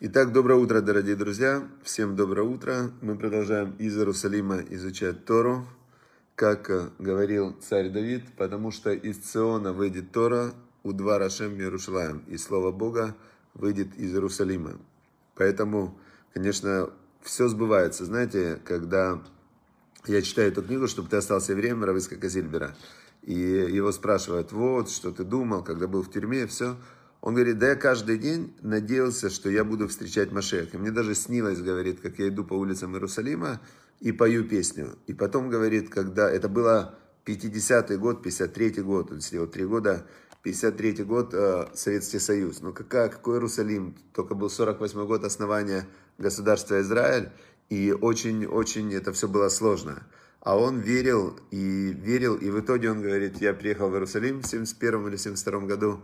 Итак, доброе утро, дорогие друзья. Всем доброе утро. Мы продолжаем из Иерусалима изучать Тору, как говорил царь Давид, потому что из Циона выйдет Тора, удвар Ашем Иерушалаим, и слово Бога выйдет из Иерусалима. Поэтому, конечно, все сбывается. Знаете, когда я читаю эту книгу, чтобы ты остался евреем, Рав Ицхака Зильбера, и его спрашивают, вот, что ты думал, когда был в тюрьме, все. Он говорит, да я каждый день надеялся, что я буду встречать Машеха. И мне даже снилось, говорит, как я иду по улицам Иерусалима и пою песню. И потом, говорит, когда это было 50-й год, 53-й год, он сидел 3 года, 53-й год, Советский Союз. Ну какой Иерусалим? Только был 48-й год основания государства Израиль, и очень-очень это все было сложно. А он верил и верил, и в итоге он говорит, я приехал в Иерусалим в 71-м или 72-м году,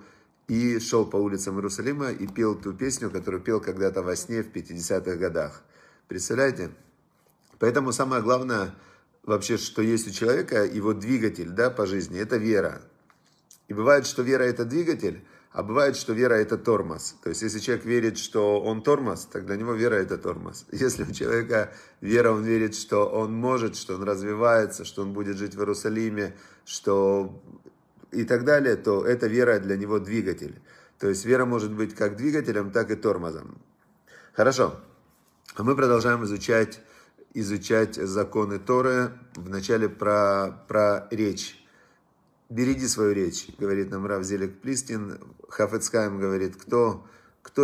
и шел по улицам Иерусалима и пел ту песню, которую пел когда-то во сне в 50-х годах. Представляете? Поэтому самое главное вообще, что есть у человека, его двигатель, да, по жизни, это вера. И бывает, что вера это двигатель, а бывает, что вера это тормоз. То есть, если человек верит, что он тормоз, так для него вера это тормоз. Если у человека вера, он верит, что он может, что он развивается, что он будет жить в Иерусалиме, что... и так далее, то эта вера для него двигатель. То есть вера может быть как двигателем, так и тормозом. Хорошо. А мы продолжаем изучать законы Торы. Вначале про речь. Береги свою речь, говорит нам Рав Зелик Плистин. Хафец Хаим говорит, кто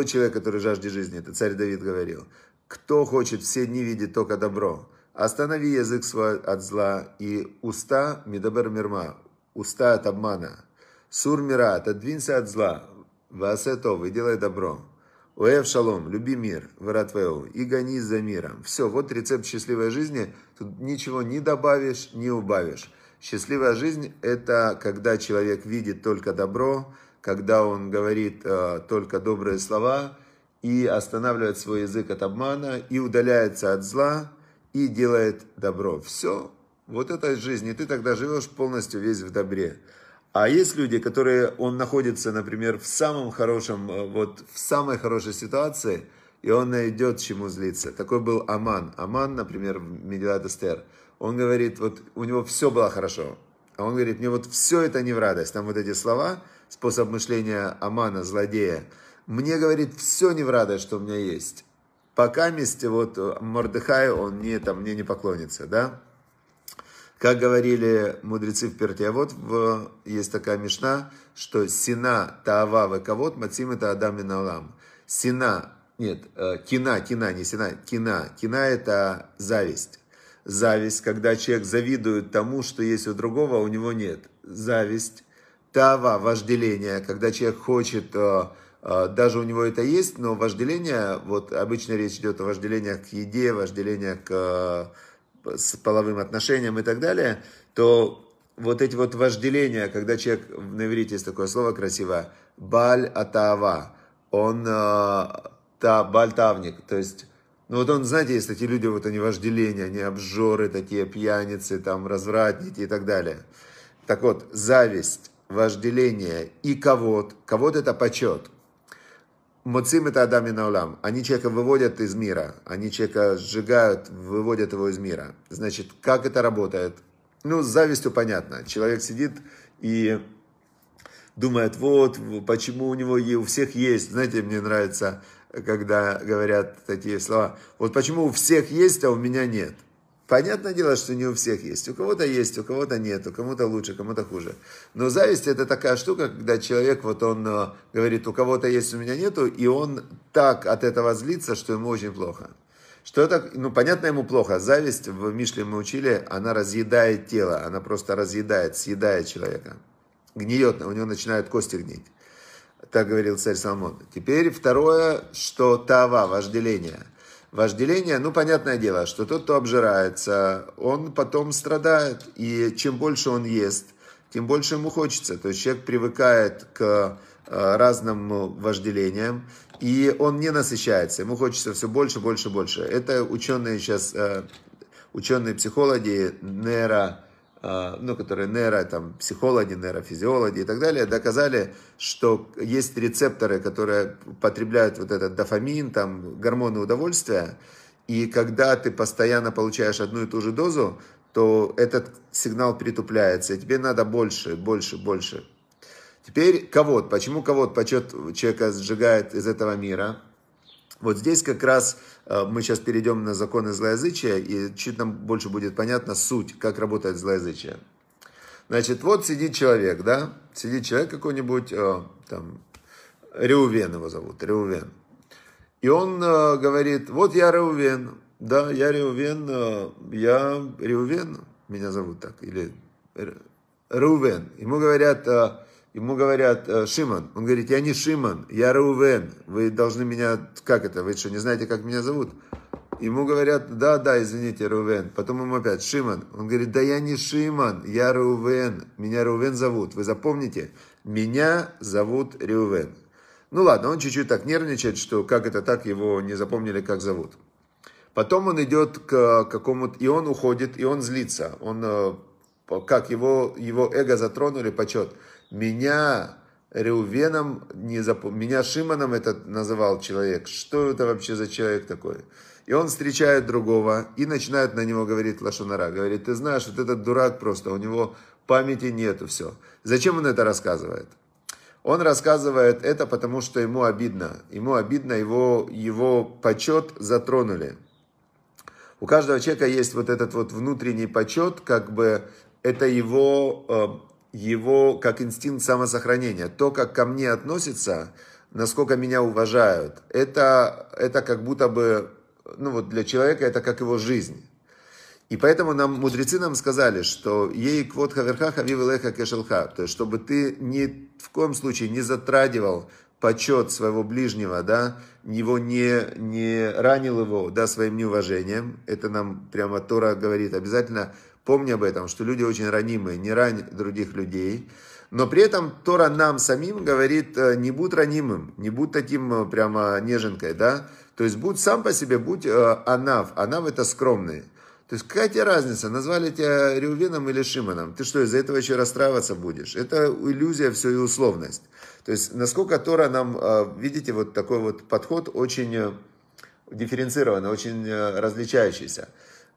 человек, который жаждет жизни? Это царь Давид говорил. Кто хочет все дни видеть только добро? Останови язык свой от зла и уста медабер мирма. Уста от обмана. Сур мира, отодвинься от зла. Ваасетов, и делай добро. Уэв шалом, люби мир, вратвеу, и гонись за миром. Все, вот рецепт счастливой жизни. Тут ничего не добавишь, не убавишь. Счастливая жизнь – это когда человек видит только добро, когда он говорит только добрые слова, и останавливает свой язык от обмана, и удаляется от зла, и делает добро. Все. Вот это жизнь, и ты тогда живешь полностью весь в добре. А есть люди, которые, он находится, например, в самом хорошем, вот в самой хорошей ситуации, и он найдет чему злиться. Такой был Аман. Аман, например, в Мегила Эстер. Он говорит, вот у него все было хорошо. А он говорит, мне вот все это не в радость. Там вот эти слова, способ мышления Амана, злодея. Мне, говорит, все не в радость, что у меня есть. Пока вместе, вот Мордехай, он мне не поклонится, да? Как говорили мудрецы в Пиркей Авот, есть такая мишна, что сина таава векавод мацим это адам мин алам. Сина, нет, кина, не сина, кина. Кина это зависть. Зависть, когда человек завидует тому, что есть у другого, а у него нет. Зависть. Таава, вожделение, когда человек хочет, даже у него это есть, но вожделение, вот обычно речь идет о вожделениях к еде, вожделениях к... с половым отношением и так далее, то вот эти вот вожделения, когда человек, на иврите есть такое слово красивое, баль атава, он баль тавник, то есть, ну вот он, знаете, есть такие люди, вот они вожделения, они обжоры, такие пьяницы, там, развратники и так далее. Так вот, зависть, вожделение и кого-то это почет. Моцим это адам мин аулам. Они человека выводят из мира. Они человека сжигают, выводят его из мира. Значит, как это работает? Ну, с завистью понятно. Человек сидит и думает, вот, почему у него, у всех есть. Знаете, мне нравится, когда говорят такие слова. Вот почему у всех есть, а у меня нет. Понятное дело, что не у всех есть. У кого-то есть, у кого-то нет, у кому-то лучше, кому-то хуже. Но зависть это такая штука, когда человек, вот он говорит, у кого-то есть, у меня нету, и он так от этого злится, что ему очень плохо. Что это, ну, понятно, ему плохо. Зависть, в Мишле мы учили, она разъедает тело, она просто съедает человека. Гниет, у него начинают кости гнить. Так говорил царь Соломон. Теперь второе, что тава, вожделение. Вожделение, ну, понятное дело, что тот, кто обжирается, он потом страдает. И чем больше он ест, тем больше ему хочется. То есть человек привыкает к разным вожделениям, и он не насыщается. Ему хочется все больше. Это ученые сейчас, ученые-психологи, ну, которые психологи, нейрофизиологи и так далее, доказали, что есть рецепторы, которые потребляют вот этот дофамин, гормоны удовольствия, и когда ты постоянно получаешь одну и ту же дозу, то этот сигнал притупляется, и тебе надо больше, больше, больше. Теперь кавод. Почему кавод, почет человека сжигает из этого мира? Вот здесь как раз мы сейчас перейдем на законы злоязычия, и чуть нам больше будет понятна суть, как работает злоязычие. Значит, вот сидит человек, да? Сидит человек какой-нибудь, Реувен его зовут, Реувен. И он говорит, вот я Реувен, да, я Реувен, меня зовут так, или Реувен. Ему говорят, Шимон. Он говорит, я не Шимон, я Реувен. Вы должны меня... Как это? Вы что, не знаете, как меня зовут? Ему говорят, да, извините, Реувен. Потом ему опять, Шимон. Он говорит, да я не Шимон, я Реувен. Меня Реувен зовут. Вы запомните? Меня зовут Реувен. Ну ладно, он чуть-чуть так нервничает, что как это так, его не запомнили, как зовут. Потом он идет к какому-то... И он уходит, и он злится. Он... Как его эго затронули, почет. Меня Реувеном, меня Шимоном этот называл человек. Что это вообще за человек такой? И он встречает другого и начинает на него говорить лашон ара. Говорит, ты знаешь, вот этот дурак просто, у него памяти нету, все. Зачем он это рассказывает? Он рассказывает это, потому что ему обидно. Ему обидно, его почет затронули. У каждого человека есть вот этот вот внутренний почет, как бы это его как инстинкт самосохранения. То, как ко мне относятся, насколько меня уважают, это как будто бы, для человека это как его жизнь. И поэтому мудрецы нам сказали, что ей квот хаверха хавив элеха кешелха, то есть чтобы ты ни в коем случае не затрагивал почет своего ближнего, да, его не ранил его, да, своим неуважением. Это нам прямо Тора говорит. Обязательно помни об этом, что люди очень ранимые, не рань других людей. Но при этом Тора нам самим говорит, не будь ранимым, не будь таким прямо неженкой, да. То есть будь сам по себе, будь анав. Анав это скромный. То есть какая тебе разница, назвали тебя Реувеном или Шимоном? Ты что, из-за этого еще расстраиваться будешь? Это иллюзия все и условность. То есть насколько Тора нам, видите, вот такой вот подход очень дифференцированный, очень различающийся.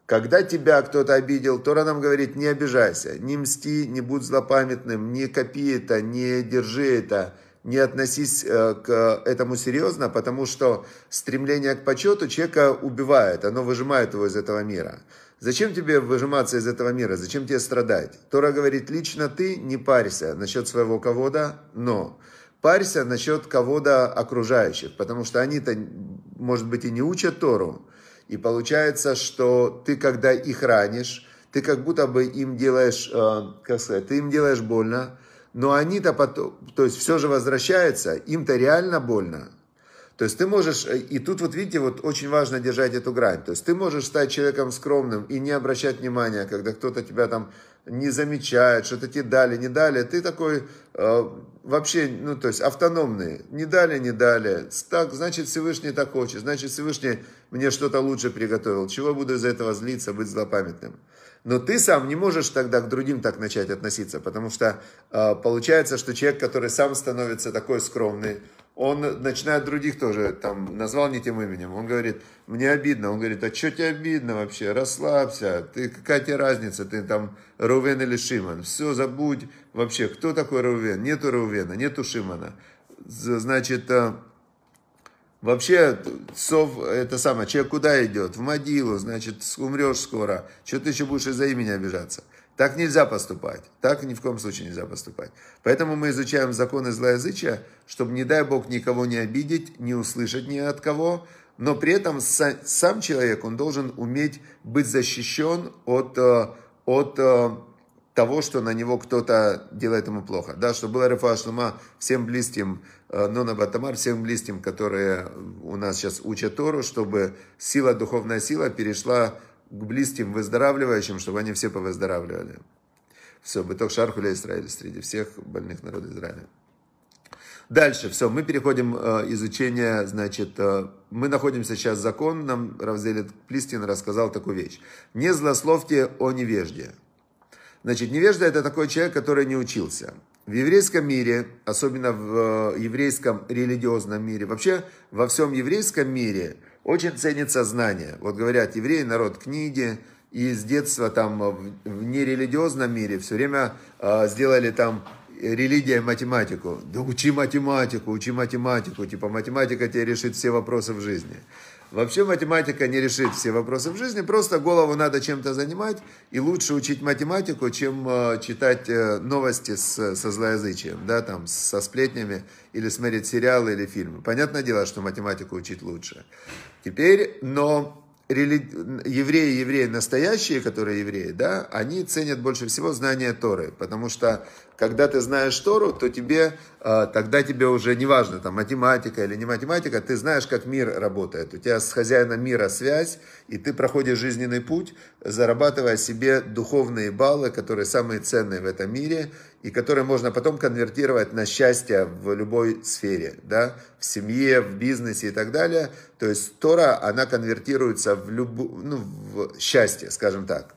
Когда тебя кто-то обидел, Тора нам говорит, не обижайся, не мсти, не будь злопамятным, не копи это, не держи это. Не относись к этому серьезно, потому что стремление к почету человека убивает, оно выжимает его из этого мира. Зачем тебе выжиматься из этого мира? Зачем тебе страдать? Тора говорит, лично ты не парься насчет своего кавода, но парься насчет кавода окружающих, потому что они-то, может быть, и не учат Тору, и получается, что ты, когда их ранишь, ты как будто бы им делаешь, ты им делаешь больно. Но они-то потом, то есть все же возвращается, им-то реально больно. То есть ты можешь, и тут вот видите, вот очень важно держать эту грань. То есть ты можешь стать человеком скромным и не обращать внимания, когда кто-то тебя не замечает, что-то тебе дали, не дали. Ты такой вообще, автономный. Не дали. Так, значит, Всевышний так хочет. Значит, Всевышний мне что-то лучше приготовил. Чего буду из-за этого злиться, быть злопамятным? Но ты сам не можешь тогда к другим так начать относиться, потому что получается, что человек, который сам становится такой скромный, он начинает других тоже, назвал не тем именем, он говорит, мне обидно, он говорит, а что тебе обидно вообще, расслабься, ты, какая тебе разница, ты Реувен или Шимон, все, забудь вообще, кто такой Реувен, нету Реувена, нету Шимона, значит... Вообще, сов, человек куда идет? В могилу, значит, умрешь скоро. Что ты еще будешь из-за имени обижаться? Так нельзя поступать. Так ни в коем случае нельзя поступать. Поэтому мы изучаем законы злоязычия, чтобы, не дай Бог, никого не обидеть, не услышать ни от кого. Но при этом сам человек, он должен уметь быть защищен от того, что на него кто-то делает ему плохо. Да, что было рефуа шлема всем близким, Нона Батамар, всем близким, которые у нас сейчас учат Тору, чтобы сила, духовная сила перешла к близким выздоравливающим, чтобы они все повыздоравливали. Все, быток шарху ле Исраэль, среди всех больных народов Израиля. Дальше, все, мы переходим изучение, мы находимся сейчас закон, нам Рав Зелик Плистин рассказал такую вещь. Не злословьте о невежде. Значит, невежда – это такой человек, который не учился. В еврейском мире, особенно в еврейском религиозном мире, вообще во всем еврейском мире очень ценится знание. Вот говорят, евреи – народ книги, и с детства там в нерелигиозном мире все время сделали там религия и математику. Да учи математику, типа математика тебе решит все вопросы в жизни. Вообще математика не решит все вопросы в жизни, просто голову надо чем-то занимать, и лучше учить математику, чем читать новости со злоязычием, да, там, со сплетнями, или смотреть сериалы или фильмы. Понятное дело, что математику учить лучше. Теперь, но евреи настоящие, которые евреи, да, они ценят больше всего знание Торы, потому что когда ты знаешь Тору, то тебе уже не важно, там, математика или не математика, ты знаешь, как мир работает. У тебя с хозяином мира связь, и ты проходишь жизненный путь, зарабатывая себе духовные баллы, которые самые ценные в этом мире, и которые можно потом конвертировать на счастье в любой сфере, да, в семье, в бизнесе и так далее. То есть Тора, она конвертируется в счастье, скажем так.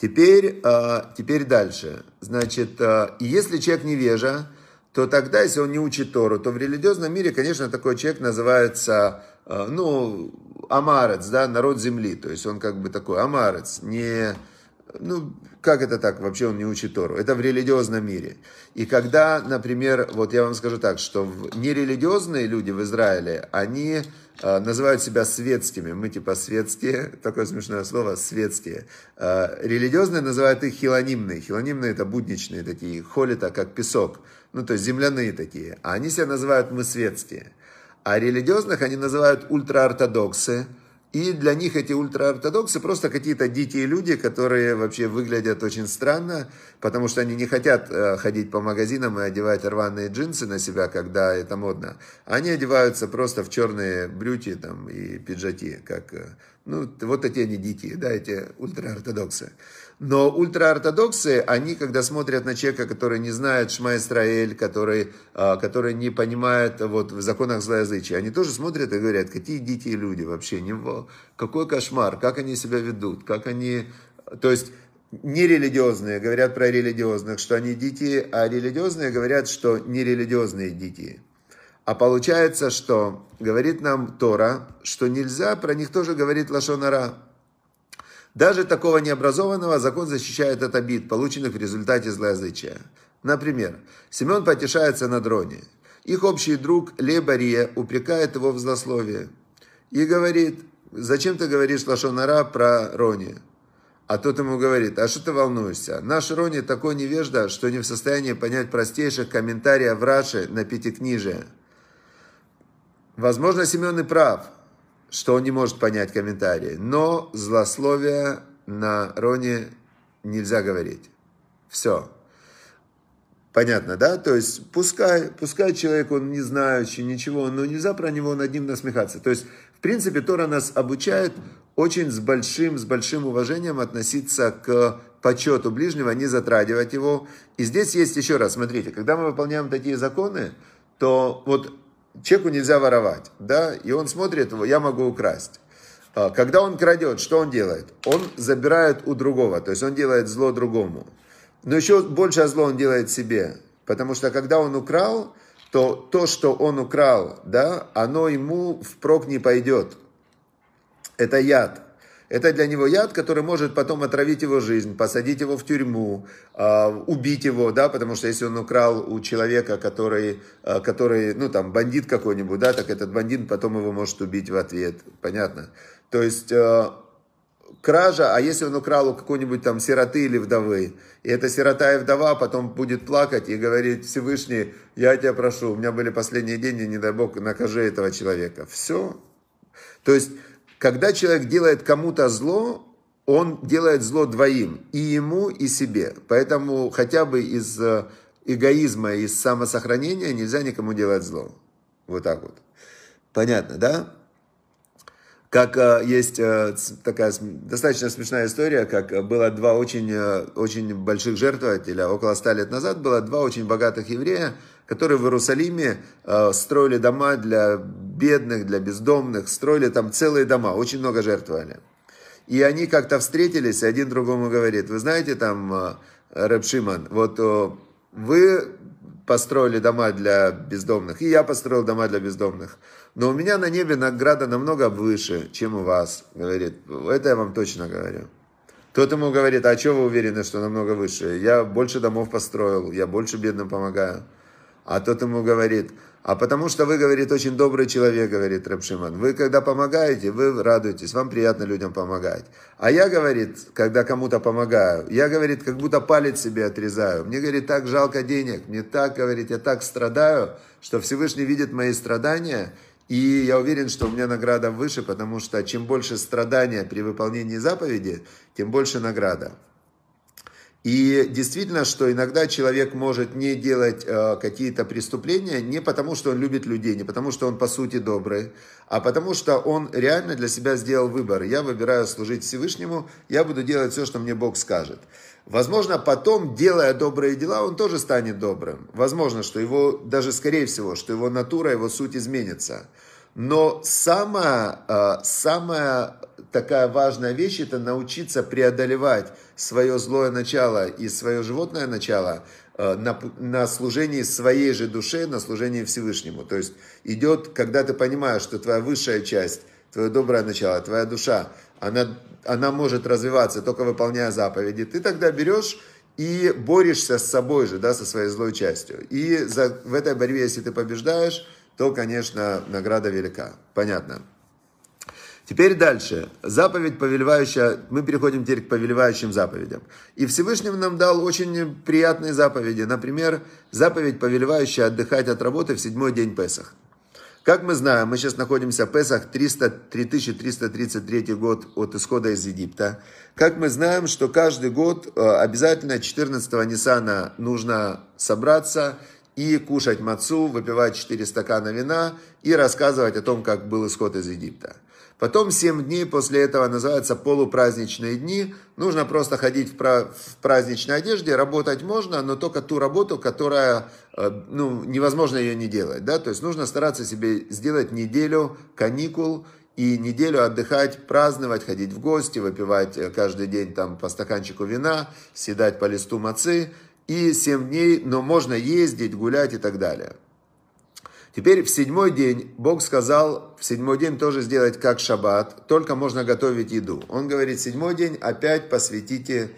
Теперь дальше. Значит, если человек невежа, то тогда, если он не учит Тору, то в религиозном мире, конечно, такой человек называется, амарец, да, народ земли. То есть он как бы такой амарец, не... как это так? Вообще он не учит Тору. Это в религиозном мире. И когда, например, вот я вам скажу так, что нерелигиозные люди в Израиле, они называют себя светскими. Мы типа светские, такое смешное слово, светские. Религиозные называют их хилонимные. Хилонимные — это будничные такие, холита, как песок. То есть земляные такие. А они себя называют мы светские. А религиозных они называют ультраортодоксы. И для них эти ультраортодоксы просто какие-то дикие люди, которые вообще выглядят очень странно, потому что они не хотят ходить по магазинам и одевать рваные джинсы на себя, когда это модно. Они одеваются просто в черные брюки там, и пиджаки, как, вот эти они дикие, да, эти ультраортодоксы. Но ультраортодоксы, они, когда смотрят на человека, который не знает Шма Исраэль, который не понимает в законах злоязычия, они тоже смотрят и говорят, какие дикие люди вообще, какой кошмар, как они себя ведут, То есть нерелигиозные говорят про религиозных, что они дикие, а религиозные говорят, что нерелигиозные дикие. А получается, что говорит нам Тора, что нельзя про них тоже говорить лашон ара. Даже такого необразованного закон защищает от обид, полученных в результате злоязычия. Например, Семен потешается на дроне. Их общий друг Ле Бария упрекает его в злословии и говорит, зачем ты говоришь лашон ара про Рони? А тот ему говорит, а что ты волнуешься? Наш Рони такой невежда, что не в состоянии понять простейших комментариев в Раши на Пятикнижие. Возможно, Семен и прав, что он не может понять комментарии. Но злословие на Роне нельзя говорить. Все. Понятно, да? То есть, пускай человек, он не знающий, ничего, но нельзя про него над ним насмехаться. То есть, в принципе, Тора нас обучает очень с большим уважением относиться к почету ближнего, не затрагивать его. И здесь есть еще раз, смотрите, когда мы выполняем такие законы, то человеку нельзя воровать, да, и он смотрит, я могу украсть. Когда он крадет, что он делает? Он забирает у другого, то есть он делает зло другому. Но еще больше зло он делает себе, потому что когда он украл, то, что он украл, да, оно ему впрок не пойдет. Это яд. Это для него яд, который может потом отравить его жизнь, посадить его в тюрьму, убить его, да, потому что если он украл у человека, который бандит какой-нибудь, да, так этот бандит потом его может убить в ответ, понятно? То есть кража, а если он украл у какой-нибудь там сироты или вдовы, и эта сирота и вдова потом будет плакать и говорить, Всевышний, я тебя прошу, у меня были последние деньги, не дай Бог, накажи этого человека. Все. То есть когда человек делает кому-то зло, он делает зло двоим, и ему, и себе. Поэтому хотя бы из эгоизма, из самосохранения нельзя никому делать зло. Вот так вот. Понятно, да? Как есть такая достаточно смешная история, как было два очень больших жертвователя, около 100 лет назад было два очень богатых еврея, которые в Иерусалиме строили дома для бедных, для бездомных, строили там целые дома, очень много жертвовали. И они как-то встретились, один другому говорит: вы знаете, там, Рав Шимон, вот вы построили дома для бездомных, и я построил дома для бездомных. Но у меня на небе награда намного выше, чем у вас, говорит. Это я вам точно говорю. Тот ему говорит: а что вы уверены, что намного выше? Я больше домов построил, я больше бедным помогаю. А тот ему говорит: а потому что вы, говорит, очень добрый человек, говорит, Рав Шимон. Вы когда помогаете, вы радуетесь, вам приятно людям помогать. А я, говорит, когда кому-то помогаю, я, говорит, как будто палец себе отрезаю. Мне, говорит, так жалко денег, мне так, говорит, я так страдаю, что Всевышний видит мои страдания. И я уверен, что у меня награда выше, потому что чем больше страдания при выполнении заповеди, тем больше награда. И действительно, что иногда человек может не делать какие-то преступления не потому, что он любит людей, не потому, что он по сути добрый, а потому, что он реально для себя сделал выбор. Я выбираю служить Всевышнему, я буду делать все, что мне Бог скажет. Возможно, потом, делая добрые дела, он тоже станет добрым. Возможно, что его, даже скорее всего, что его натура, его суть изменится. Но самая такая важная вещь — это научиться преодолевать свое злое начало и свое животное начало на служении своей же душе, на служении Всевышнему. То есть идет, когда ты понимаешь, что твоя высшая часть, твое доброе начало, твоя душа, она может развиваться, только выполняя заповеди, ты тогда берешь и борешься с собой же, да, со своей злой частью. И в этой борьбе, если ты побеждаешь, то, конечно, награда велика. Понятно. Теперь дальше. Заповедь повелевающая. Мы переходим теперь к повелевающим заповедям. И Всевышний нам дал очень приятные заповеди. Например, заповедь, повелевающая отдыхать от работы в седьмой день Песах. Как мы знаем, мы сейчас находимся в Песах, 3333 год от исхода из Египта. Как мы знаем, что каждый год обязательно 14-го Ниссана нужно собраться и кушать мацу, выпивать 4 стакана вина и рассказывать о том, как был исход из Египта. Потом 7 дней после этого называются полупраздничные дни. Нужно просто ходить в праздничной одежде, работать можно, но только ту работу, которая, невозможно ее не делать. Да? То есть нужно стараться себе сделать неделю каникул и неделю отдыхать, праздновать, ходить в гости, выпивать каждый день там по стаканчику вина, съедать по листу мацы. И 7 дней, но можно ездить, гулять и так далее. Теперь в седьмой день Бог сказал, в седьмой день тоже сделать как шаббат, только можно готовить еду. Он говорит, седьмой день опять посвятите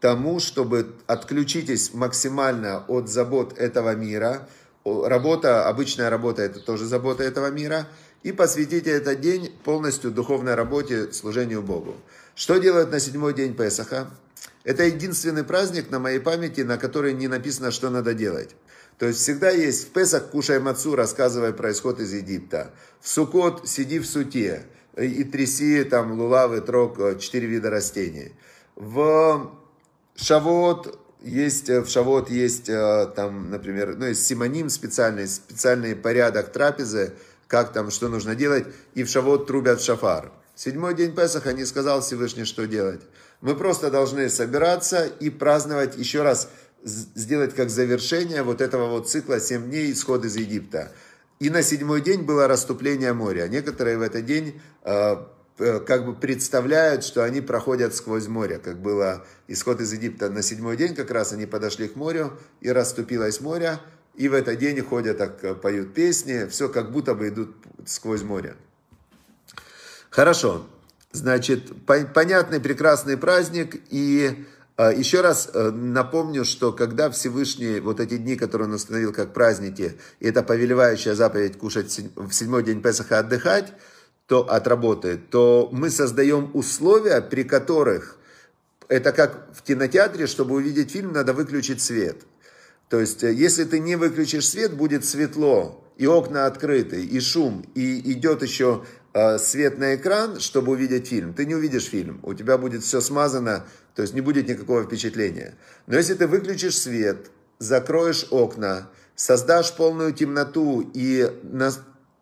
тому, чтобы отключитесь максимально от забот этого мира. Работа, обычная работа, это тоже забота этого мира. И посвятите этот день полностью духовной работе, служению Богу. Что делают на седьмой день Песаха? Это единственный праздник на моей памяти, на который не написано, что надо делать. То есть всегда есть в Песах «Кушай мацу, рассказывай про исход из Египта». В Суккот «Сиди в суте» и тряси там лулавы, трог, 4 вида растений. В Шавуот есть там, например, есть симоним специальный порядок трапезы, как там, что нужно делать. И в Шавуот трубят в шафар. В седьмой день Песаха не сказал Всевышний, что делать. Мы просто должны собираться и праздновать, еще раз сделать как завершение вот этого вот цикла 7 дней исхода из Египта. И на седьмой день было расступление моря. Некоторые в этот день как бы представляют, что они проходят сквозь море, как было исход из Египта. На седьмой день как раз они подошли к морю, и расступилось море, и в этот день ходят, так поют песни, все как будто бы идут сквозь море. Хорошо, значит, понятный прекрасный праздник, и еще раз напомню, что когда Всевышний, вот эти дни, которые он установил как праздники, это повелевающая заповедь кушать в седьмой день Песаха отдыхать, то от работы, то мы создаем условия, при которых, это как в кинотеатре, чтобы увидеть фильм, надо выключить свет. То есть, если ты не выключишь свет, будет светло, и окна открыты, и шум, и идет еще свет на экран, чтобы увидеть фильм. Ты не увидишь фильм, у тебя будет все смазано, то есть не будет никакого впечатления. Но если ты выключишь свет, закроешь окна, создашь полную темноту и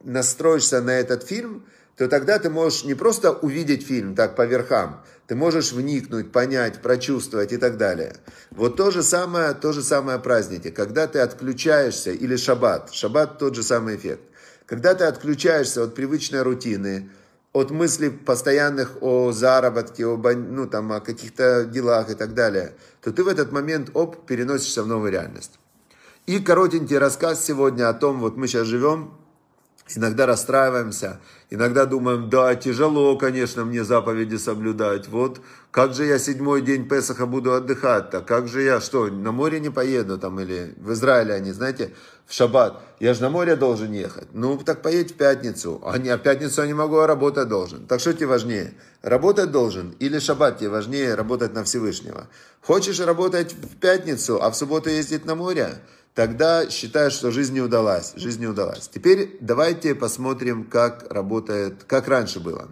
настроишься на этот фильм, то тогда ты можешь не просто увидеть фильм так по верхам, ты можешь вникнуть, понять, прочувствовать и так далее. Вот то же самое праздники, когда ты отключаешься, или шаббат, тот же самый эффект. Когда ты отключаешься от привычной рутины, от мыслей постоянных о заработке, о каких-то делах и так далее, то ты в этот момент, переносишься в новую реальность. И коротенький рассказ сегодня о том, вот мы сейчас живем, иногда расстраиваемся, иногда думаем, да, тяжело, конечно, мне заповеди соблюдать, вот, как же я 7-й день Песаха буду отдыхать-то, как же я, что, на море не поеду там, или в Израиле они, знаете, в шаббат, я же на море должен ехать, ну, так поедь в пятницу, а в пятницу я не могу, а работать должен, так что тебе важнее, работать должен, или шаббат тебе важнее, работать на Всевышнего, хочешь работать в пятницу, а в субботу ездить на море, тогда считаешь, что жизнь не удалась. Теперь давайте посмотрим, как работает, как раньше было.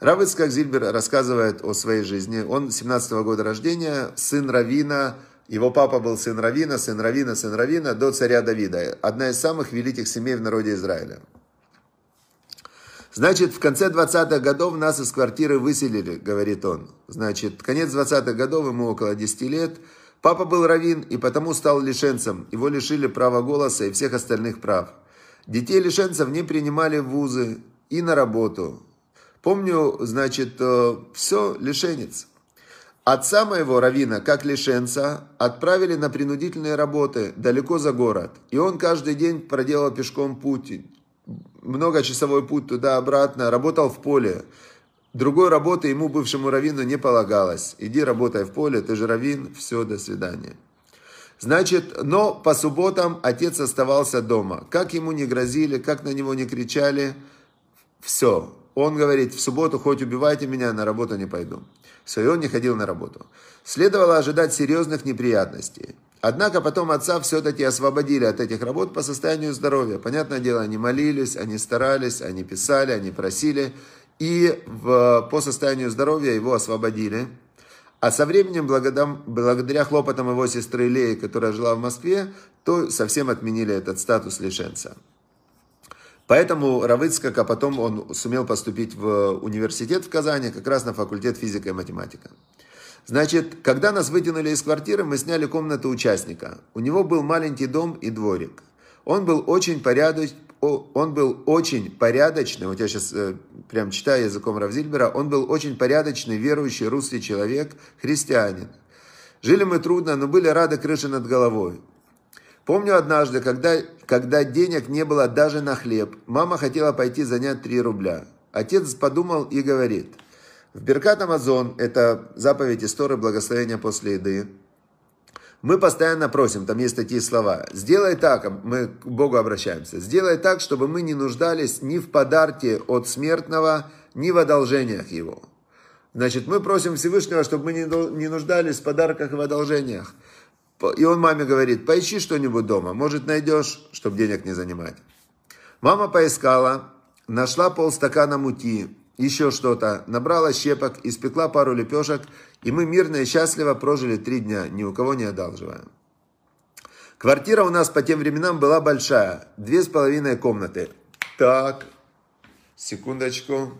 Рав Ицхак Зильбер рассказывает о своей жизни. Он 17-го года рождения, сын раввина, его папа был сын раввина, до царя Давида. Одна из самых великих семей в народе Израиля. Значит, в конце 20-х годов нас из квартиры выселили, говорит он. Значит, конец 20-х годов, ему около 10 лет. Папа был раввин и потому стал лишенцем. Его лишили права голоса и всех остальных прав. Детей лишенцев не принимали в вузы и на работу. Помню, значит, все, лишенец. Отца моего, раввина, как лишенца, отправили на принудительные работы далеко за город. И он каждый день проделал пешком путь. Многочасовой путь туда-обратно. Работал в поле. Другой работы ему, бывшему раввину, не полагалось. Иди работай в поле, ты же раввин, все, до свидания. Значит, но по субботам отец оставался дома. Как ему не грозили, как на него не кричали, все. Он говорит, в субботу хоть убивайте меня, на работу не пойду. Все, и он не ходил на работу. Следовало ожидать серьезных неприятностей. Однако потом отца все-таки освободили от этих работ по состоянию здоровья. Понятное дело, они молились, они старались, они писали, они просили. И по состоянию здоровья его освободили. А со временем, благодаря хлопотам его сестры Леи, которая жила в Москве, то совсем отменили этот статус лишенца. Поэтому Рав Ицхак, а потом он сумел поступить в университет в Казани, как раз на факультет физика и математика. Значит, когда нас вытянули из квартиры, мы сняли комнату участника. У него был маленький дом и дворик. Он был очень порядочный, вот я сейчас прям читаю языком Рав Зильбера, он был очень порядочный, верующий, русский человек, христианин. Жили мы трудно, но были рады крыше над головой. Помню однажды, когда денег не было даже на хлеб, мама хотела пойти занять 3 рубля. Отец подумал и говорит, в Беркат Амазон, это заповедь из Торы, благословение после еды, мы постоянно просим, там есть такие слова, сделай так, мы к Богу обращаемся, сделай так, чтобы мы не нуждались ни в подарке от смертного, ни в одолжениях его. Значит, мы просим Всевышнего, чтобы мы не нуждались в подарках и в одолжениях. И он маме говорит, поищи что-нибудь дома, может найдешь, чтобы денег не занимать. Мама поискала, нашла полстакана муки, еще что-то, набрала щепок, испекла пару лепешек, и мы мирно и счастливо прожили 3 дня, ни у кого не одалживая. Квартира у нас по тем временам была большая, 2,5 комнаты. Так, секундочку.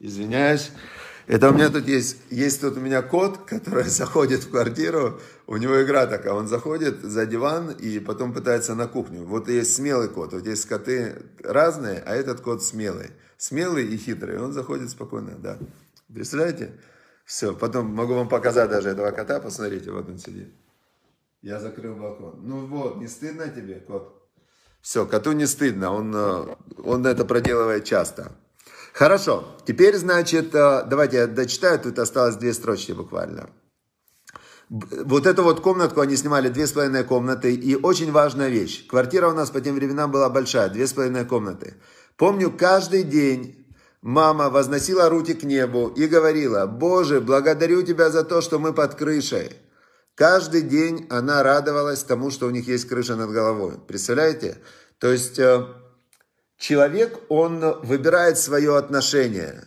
Извиняюсь. Это у меня тут есть тут у меня кот, который заходит в квартиру, у него игра такая, он заходит за диван и потом пытается на кухню. Вот есть смелый кот, вот есть коты разные, а этот кот смелый. Смелый и хитрый, он заходит спокойно, да. Представляете? Все, потом могу вам показать даже этого кота, посмотрите, вот он сидит. Я закрыл балкон. Ну вот, не стыдно тебе, кот? Все, коту не стыдно, он это проделывает часто. Хорошо, теперь, значит, давайте я дочитаю, тут осталось 2 строчки буквально. Вот эту вот комнатку они снимали, 2,5 комнаты, и очень важная вещь. Квартира у нас по тем временам была большая, 2,5 комнаты. Помню, каждый день мама возносила руки к небу и говорила, «Боже, благодарю тебя за то, что мы под крышей». Каждый день она радовалась тому, что у них есть крыша над головой. Представляете? То есть... Человек, он выбирает свое отношение.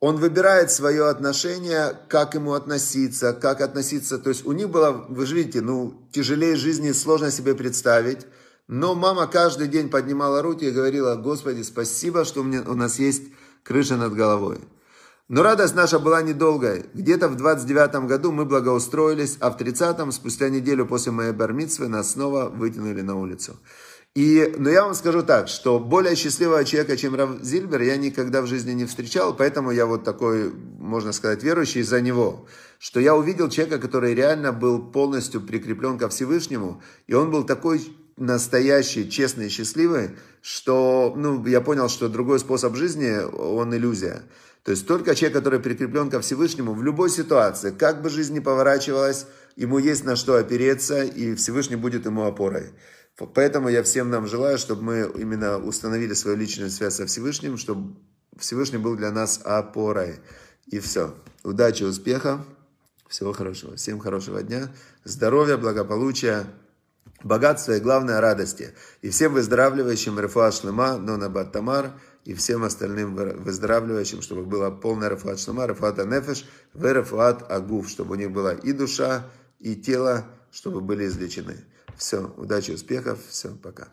Он выбирает свое отношение, как ему относиться, То есть у них было, вы же видите, тяжелее жизни сложно себе представить. Но мама каждый день поднимала руки и говорила: «Господи, спасибо, что у нас есть крыша над головой». Но радость наша была недолгой. Где-то в 29-м году мы благоустроились, а в 30-м, спустя неделю после моей бар-мицвы, нас снова вытянули на улицу. Но я вам скажу так, что более счастливого человека, чем Рав Зильбер, я никогда в жизни не встречал, поэтому я вот такой, можно сказать, верующий за него, что я увидел человека, который реально был полностью прикреплен ко Всевышнему, и он был такой настоящий, честный и счастливый, что я понял, что другой способ жизни, он иллюзия. То есть только человек, который прикреплен ко Всевышнему, в любой ситуации, как бы жизнь ни поворачивалась, ему есть на что опереться, и Всевышний будет ему опорой. Поэтому я всем нам желаю, чтобы мы именно установили свою личную связь со Всевышним, чтобы Всевышний был для нас опорой. И все. Удачи, успеха, всего хорошего. Всем хорошего дня, здоровья, благополучия, богатства и, главное, радости. И всем выздоравливающим рефуа шлема, нона бат тамар, и всем остальным выздоравливающим, чтобы было полное рефуат шлема, рефуат анефеш, рефуат агуф, чтобы у них была и душа, и тело, чтобы были излечены. Все, удачи, успехов, все, пока.